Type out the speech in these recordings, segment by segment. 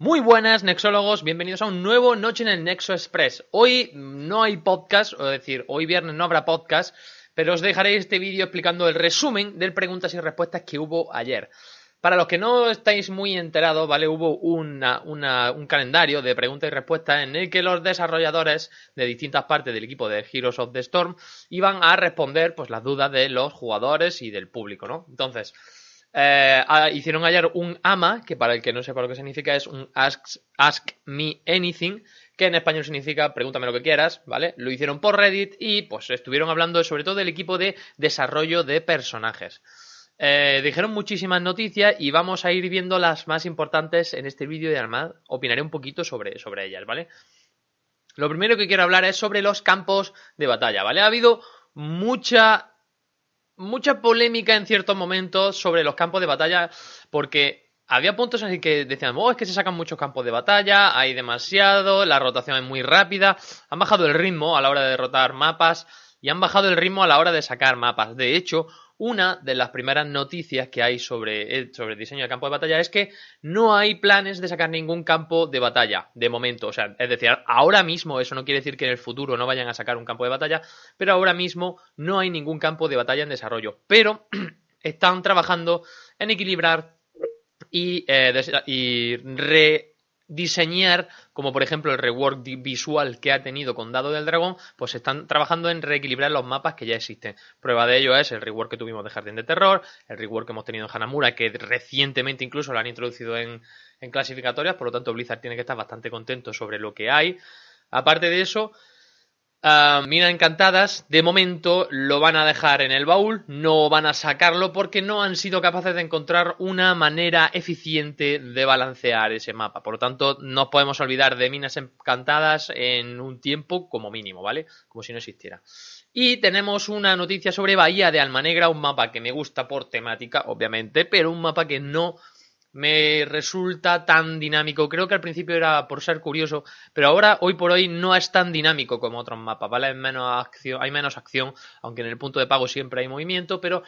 Muy buenas, nexólogos, bienvenidos a un nuevo Noche en el Nexo Express. Hoy no hay podcast, es decir, hoy viernes no habrá podcast, pero os dejaré este vídeo explicando el resumen del preguntas y respuestas que hubo ayer. Para los que no estáis muy enterados, ¿vale? Hubo un calendario de preguntas y respuestas en el que los desarrolladores de distintas partes del equipo de Heroes of the Storm iban a responder pues las dudas de los jugadores y del público, ¿no? Entonces, hicieron ayer un AMA, que para el que no sepa lo que significa es un Ask Me Anything, que en español significa pregúntame lo que quieras, ¿vale? Lo hicieron por Reddit y pues estuvieron hablando sobre todo del equipo de desarrollo de personajes. Dijeron muchísimas noticias y vamos a ir viendo las más importantes en este vídeo y además opinaré un poquito sobre ellas, ¿vale? Lo primero que quiero hablar es sobre los campos de batalla, ¿vale? Ha habido mucha polémica en ciertos momentos sobre los campos de batalla porque había puntos en los que decían, es que se sacan muchos campos de batalla, hay demasiado, la rotación es muy rápida, han bajado el ritmo a la hora de derrotar mapas y han bajado el ritmo a la hora de sacar mapas. De hecho, una de las primeras noticias que hay sobre el diseño de campo de batalla es que no hay planes de sacar ningún campo de batalla, de momento. O sea, es decir, ahora mismo, eso no quiere decir que en el futuro no vayan a sacar un campo de batalla, pero ahora mismo no hay ningún campo de batalla en desarrollo. Pero están trabajando en equilibrar y rediseñar, como por ejemplo el rework visual que ha tenido con Dado del Dragón, pues están trabajando en reequilibrar los mapas que ya existen. Prueba de ello es el rework que tuvimos de Jardín de Terror, el rework que hemos tenido en Hanamura, que recientemente incluso lo han introducido en clasificatorias, por lo tanto Blizzard tiene que estar bastante contento sobre lo que hay. Aparte de eso, Minas Encantadas, de momento lo van a dejar en el baúl, no van a sacarlo porque no han sido capaces de encontrar una manera eficiente de balancear ese mapa. Por lo tanto, no podemos olvidar de Minas Encantadas en un tiempo como mínimo, ¿vale? Como si no existiera. Y tenemos una noticia sobre Bahía de Almanegra, un mapa que me gusta por temática, obviamente, pero un mapa que no me resulta tan dinámico. Creo que al principio era por ser curioso, pero ahora, hoy por hoy, no es tan dinámico como otros mapas, ¿vale? Hay menos acción, aunque en el punto de pago siempre hay movimiento, pero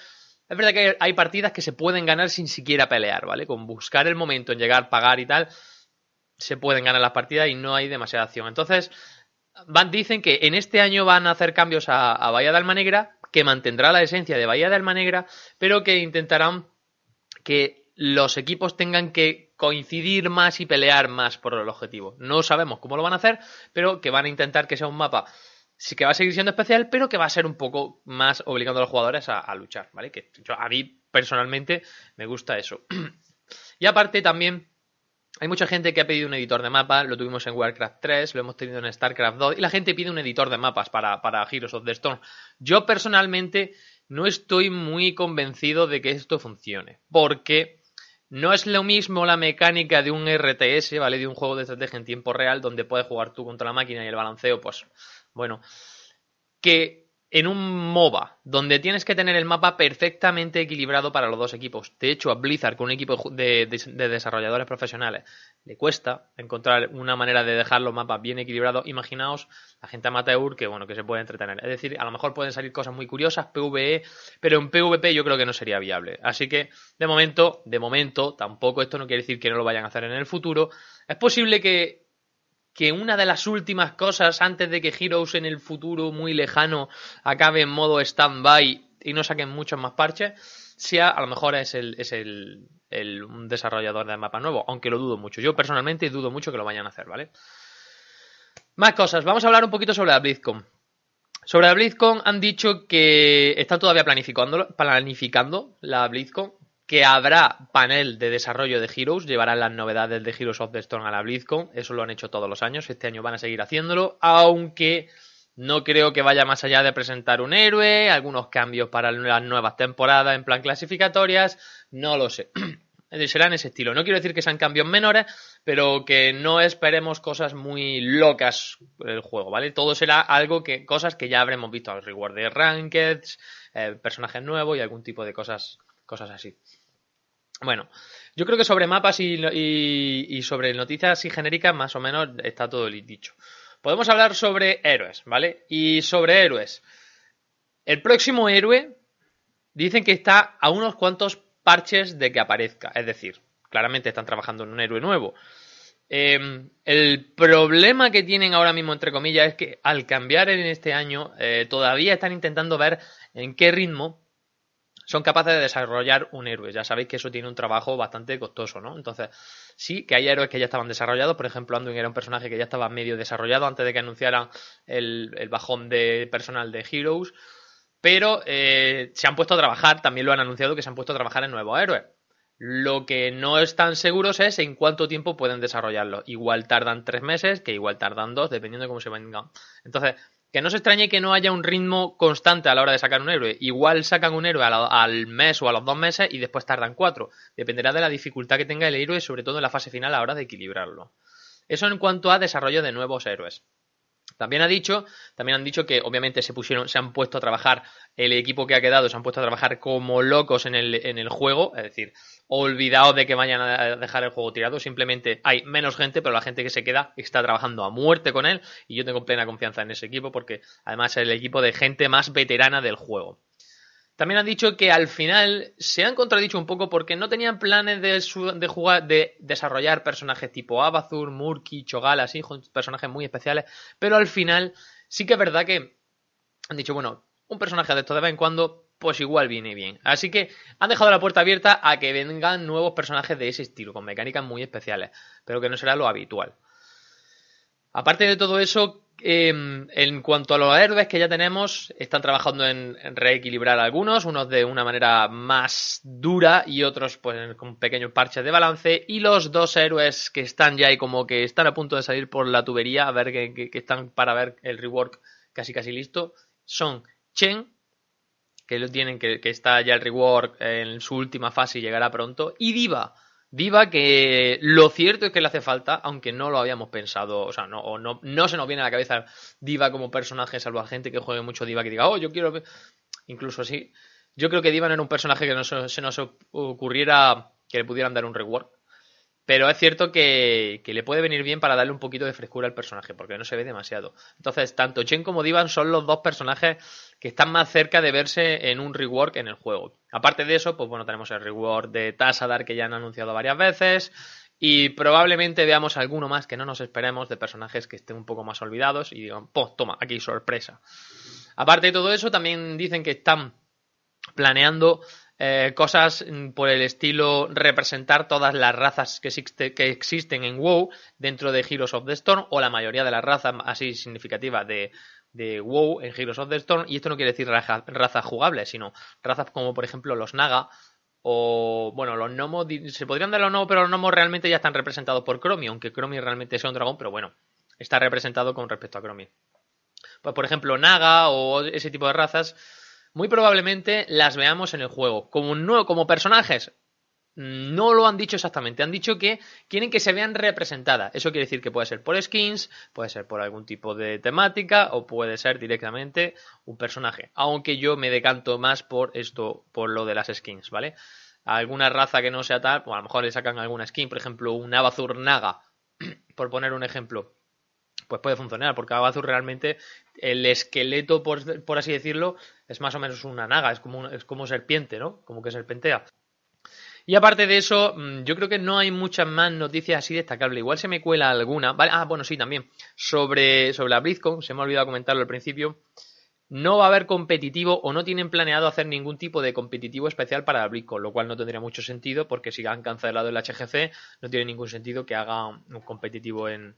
es verdad que hay partidas que se pueden ganar sin siquiera pelear, ¿vale? Con buscar el momento en llegar, pagar y tal, se pueden ganar las partidas y no hay demasiada acción. Entonces, dicen que en este año van a hacer cambios a Bahía de Almanegra, que mantendrá la esencia de Bahía de Almanegra, pero que intentarán que los equipos tengan que coincidir más y pelear más por el objetivo. No sabemos cómo lo van a hacer, pero que van a intentar que sea un mapa sí que va a seguir siendo especial, pero que va a ser un poco más obligando a los jugadores a luchar, ¿vale? Que a mí personalmente me gusta eso. Y aparte también hay mucha gente que ha pedido un editor de mapa, lo tuvimos en Warcraft 3, lo hemos tenido en Starcraft 2, y la gente pide un editor de mapas para Heroes of the Storm. Yo personalmente no estoy muy convencido de que esto funcione, porque no es lo mismo la mecánica de un RTS, ¿vale? De un juego de estrategia en tiempo real donde puedes jugar tú contra la máquina y el balanceo, pues, bueno, que en un MOBA donde tienes que tener el mapa perfectamente equilibrado para los dos equipos. De hecho, a Blizzard, con un equipo de desarrolladores profesionales, le cuesta encontrar una manera de dejar los mapas bien equilibrados. Imaginaos la gente amateur que se puede entretener. Es decir, a lo mejor pueden salir cosas muy curiosas, PvE, pero en PvP yo creo que no sería viable. Así que, de momento, tampoco esto no quiere decir que no lo vayan a hacer en el futuro. Es posible que una de las últimas cosas antes de que Heroes en el futuro muy lejano acabe en modo stand-by y no saquen muchos más parches, sea, a lo mejor es un desarrollador de mapa nuevo, aunque lo dudo mucho. Yo personalmente dudo mucho que lo vayan a hacer, ¿vale? Más cosas. Vamos a hablar un poquito sobre la BlizzCon. Sobre la BlizzCon han dicho que están todavía planificando la BlizzCon, que habrá panel de desarrollo de Heroes, llevarán las novedades de Heroes of the Storm a la BlizzCon, eso lo han hecho todos los años, este año van a seguir haciéndolo, aunque no creo que vaya más allá de presentar un héroe, algunos cambios para las nuevas temporadas en plan clasificatorias, no lo sé. serán ese estilo. No quiero decir que sean cambios menores, pero que no esperemos cosas muy locas del juego, ¿vale? Todo será algo que cosas que ya habremos visto, el reward de ranked, personajes nuevos y algún tipo de cosas así. Bueno, yo creo que sobre mapas y sobre noticias y genéricas más o menos está todo dicho. Podemos hablar sobre héroes, ¿vale? Y sobre héroes, el próximo héroe dicen que está a unos cuantos parches de que aparezca. Es decir, claramente están trabajando en un héroe nuevo. El problema que tienen ahora mismo, entre comillas, es que al cambiar en este año todavía están intentando ver en qué ritmo son capaces de desarrollar un héroe. Ya sabéis que eso tiene un trabajo bastante costoso, ¿no? Entonces, sí que hay héroes que ya estaban desarrollados. Por ejemplo, Anduin era un personaje que ya estaba medio desarrollado antes de que anunciaran el bajón de personal de Heroes. Pero se han puesto a trabajar, también lo han anunciado, que se han puesto a trabajar en nuevos héroes. Lo que no están seguros es en cuánto tiempo pueden desarrollarlo. Igual tardan 3 meses, que igual tardan 2, dependiendo de cómo se vengan. Entonces, que no se extrañe que no haya un ritmo constante a la hora de sacar un héroe. Igual sacan un héroe al mes o a los 2 meses y después tardan 4. Dependerá de la dificultad que tenga el héroe, sobre todo en la fase final a la hora de equilibrarlo. Eso en cuanto a desarrollo de nuevos héroes. También han dicho que obviamente se han puesto a trabajar, el equipo que ha quedado se han puesto a trabajar como locos en el juego. Es decir, olvidaos de que vayan a dejar el juego tirado, simplemente hay menos gente, pero la gente que se queda está trabajando a muerte con él y yo tengo plena confianza en ese equipo porque además es el equipo de gente más veterana del juego. También han dicho que al final se han contradicho un poco porque no tenían planes de desarrollar personajes tipo Abathur, Murky, Chogall, así, personajes muy especiales. Pero al final sí que es verdad que han dicho, bueno, un personaje de esto de vez en cuando, pues igual viene bien. Así que han dejado la puerta abierta a que vengan nuevos personajes de ese estilo, con mecánicas muy especiales, pero que no será lo habitual. Aparte de todo eso, en cuanto a los héroes que ya tenemos, están trabajando en reequilibrar algunos, unos de una manera más dura y otros pues con pequeños parches de balance, y los 2 héroes que están ya y como que están a punto de salir por la tubería, a ver que están para ver el rework casi listo, son Chen, que lo tienen, que está ya el rework en su última fase y llegará pronto, y D.Va, que lo cierto es que le hace falta, aunque no lo habíamos pensado, o sea, no se nos viene a la cabeza D.Va como personaje, salvo a gente que juegue mucho D.Va que diga, oh, yo quiero... Incluso así, yo creo que D.Va no era un personaje que no se nos ocurriera que le pudieran dar un reward. Pero es cierto que le puede venir bien para darle un poquito de frescura al personaje, porque no se ve demasiado. Entonces, tanto Chen como D.Va son los 2 personajes que están más cerca de verse en un rework en el juego. Aparte de eso, pues bueno, tenemos el rework de Tassadar que ya han anunciado varias veces y probablemente veamos alguno más que no nos esperemos de personajes que estén un poco más olvidados y digan, pues toma, aquí sorpresa. Aparte de todo eso, también dicen que están planeando cosas por el estilo representar todas las razas que existen en WoW dentro de Heroes of the Storm, o la mayoría de las razas así significativas de WoW en Heroes of the Storm, y esto no quiere decir razas jugables, sino razas como por ejemplo los Naga o bueno, los Gnomos, se podrían dar los Gnomos, pero los Gnomos realmente ya están representados por Chromie, aunque Chromie realmente sea un dragón, pero bueno, está representado con respecto a Chromie. Pues por ejemplo Naga o ese tipo de razas muy probablemente las veamos en el juego. Como personajes, no lo han dicho exactamente. Han dicho que quieren que se vean representadas. Eso quiere decir que puede ser por skins, puede ser por algún tipo de temática o puede ser directamente un personaje. Aunque yo me decanto más por esto, por lo de las skins, ¿vale? Alguna raza que no sea tal, pues a lo mejor le sacan alguna skin. Por ejemplo, un Abathur Naga, por poner un ejemplo. Pues puede funcionar, porque Abathur realmente el esqueleto, por así decirlo, es más o menos una naga, es como serpiente, ¿no? Como que serpentea. Y aparte de eso, yo creo que no hay muchas más noticias así destacables. Igual se me cuela alguna, ¿vale? Ah, bueno, sí, también. Sobre la BlizzCon, se me ha olvidado comentarlo al principio. No va a haber competitivo o no tienen planeado hacer ningún tipo de competitivo especial para la BlizzCon, lo cual no tendría mucho sentido, porque si han cancelado el HGC, no tiene ningún sentido que haga un competitivo en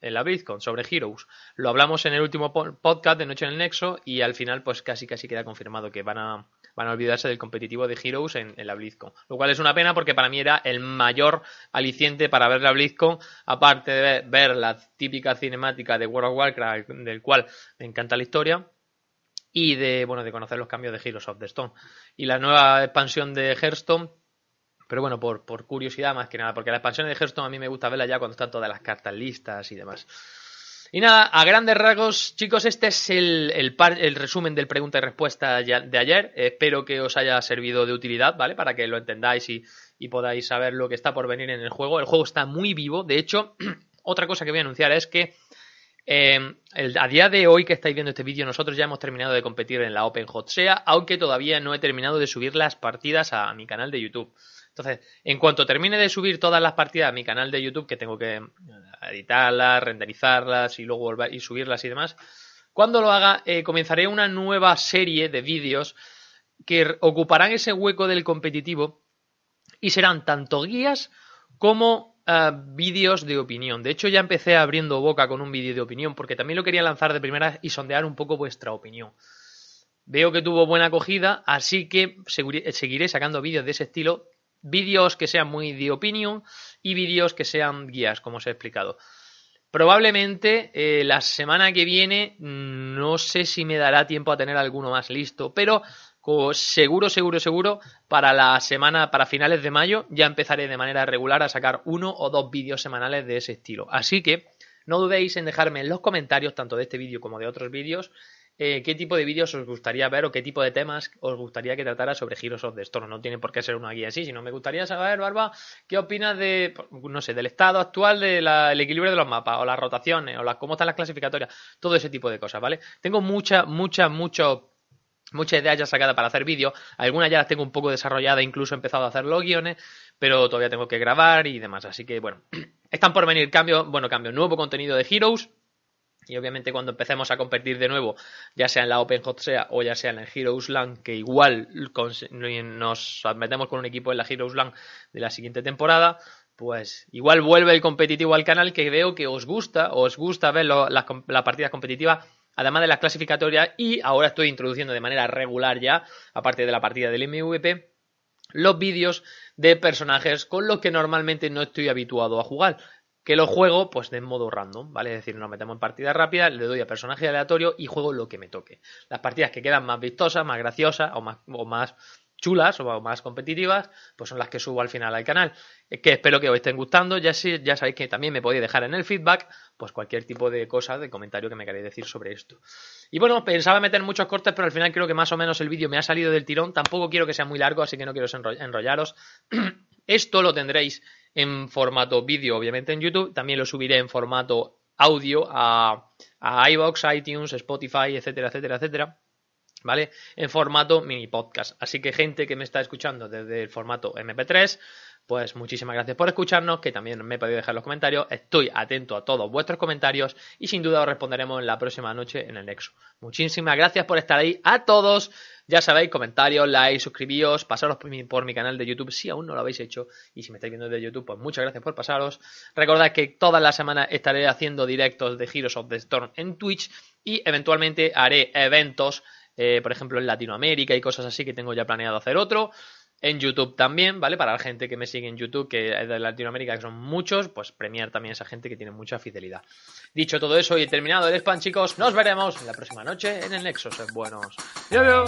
la BlizzCon sobre Heroes. Lo hablamos en el último podcast de Noche en el Nexo y al final pues casi queda confirmado que van a olvidarse del competitivo de Heroes en la BlizzCon, lo cual es una pena porque para mí era el mayor aliciente para ver la BlizzCon, aparte de ver la típica cinemática de World of Warcraft, del cual me encanta la historia, y de conocer los cambios de Heroes of the Storm y la nueva expansión de Hearthstone, Pero bueno, por curiosidad más que nada, porque las expansiones de Hearthstone a mí me gusta verlas ya cuando están todas las cartas listas y demás. Y nada, a grandes rasgos, chicos, este es el resumen del pregunta y respuesta de ayer. Espero que os haya servido de utilidad, ¿vale? Para que lo entendáis y podáis saber lo que está por venir en el juego. El juego está muy vivo. De hecho, otra cosa que voy a anunciar es que a día de hoy que estáis viendo este vídeo, nosotros ya hemos terminado de competir en la Open Hotsea, aunque todavía no he terminado de subir las partidas a mi canal de YouTube. Entonces, en cuanto termine de subir todas las partidas a mi canal de YouTube, que tengo que editarlas, renderizarlas y luego volver y subirlas y demás, cuando lo haga comenzaré una nueva serie de vídeos que ocuparán ese hueco del competitivo y serán tanto guías como vídeos de opinión. De hecho, ya empecé abriendo boca con un vídeo de opinión porque también lo quería lanzar de primera y sondear un poco vuestra opinión. Veo que tuvo buena acogida, así que seguiré sacando vídeos de ese estilo. Vídeos que sean muy de opinión y vídeos que sean guías, como os he explicado. Probablemente la semana que viene no sé si me dará tiempo a tener alguno más listo, pero seguro para la semana, para finales de mayo, ya empezaré de manera regular a sacar 1 o 2 vídeos semanales de ese estilo. Así que no dudéis en dejarme en los comentarios, tanto de este vídeo como de otros vídeos, qué tipo de vídeos os gustaría ver o qué tipo de temas os gustaría que tratara sobre Heroes of the Storm. No tiene por qué ser una guía así, sino me gustaría saber, Barba, qué opinas de, no sé, del estado actual del equilibrio de los mapas, o las rotaciones, o cómo están las clasificatorias, todo ese tipo de cosas, ¿vale? Tengo muchas ideas ya sacadas para hacer vídeos, algunas ya las tengo un poco desarrolladas, incluso he empezado a hacer los guiones, pero todavía tengo que grabar y demás, así que bueno, están por venir cambios, nuevo contenido de Heroes. Y obviamente cuando empecemos a competir de nuevo, ya sea en la Open Hotsea o ya sea en el Heroes Land, que igual nos metemos con un equipo en la Heroes Land de la siguiente temporada, pues igual vuelve el competitivo al canal, que veo que os gusta ver las partidas competitivas, además de las clasificatorias, y ahora estoy introduciendo de manera regular ya, aparte de la partida del MVP, los vídeos de personajes con los que normalmente no estoy habituado a jugar. Que lo juego pues de modo random, ¿vale? Es decir, nos metemos en partidas rápidas, le doy a personaje aleatorio y juego lo que me toque. Las partidas que quedan más vistosas, más graciosas o más chulas o más competitivas, pues son las que subo al final al canal. Es que espero que os estén gustando. Ya sabéis que también me podéis dejar en el feedback pues cualquier tipo de cosa, de comentario que me queráis decir sobre esto. Y bueno, pensaba meter muchos cortes, pero al final creo que más o menos el vídeo me ha salido del tirón. Tampoco quiero que sea muy largo, así que no quiero enrollaros. Esto lo tendréis en formato vídeo, obviamente, en YouTube. También lo subiré en formato audio a iVox, iTunes, Spotify, etcétera, etcétera, etcétera, ¿vale? En formato mini podcast. Así que, gente que me está escuchando desde el formato MP3, pues muchísimas gracias por escucharnos, que también me podéis dejar los comentarios. Estoy atento a todos vuestros comentarios y sin duda os responderemos en la próxima noche en el Nexo. Muchísimas gracias por estar ahí a todos. Ya sabéis, comentarios, like, suscribíos, pasaros por mi canal de YouTube si aún no lo habéis hecho. Y si me estáis viendo desde YouTube, pues muchas gracias por pasaros. Recordad que todas las semanas estaré haciendo directos de Heroes of the Storm en Twitch y eventualmente haré eventos, por ejemplo en Latinoamérica y cosas así, que tengo ya planeado hacer otro. En YouTube también, ¿vale? Para la gente que me sigue en YouTube, que es de Latinoamérica, que son muchos, pues premiar también a esa gente que tiene mucha fidelidad. Dicho todo eso y he terminado el spam, chicos, nos veremos la próxima noche en el Nexo. Buenos. ¡Yo!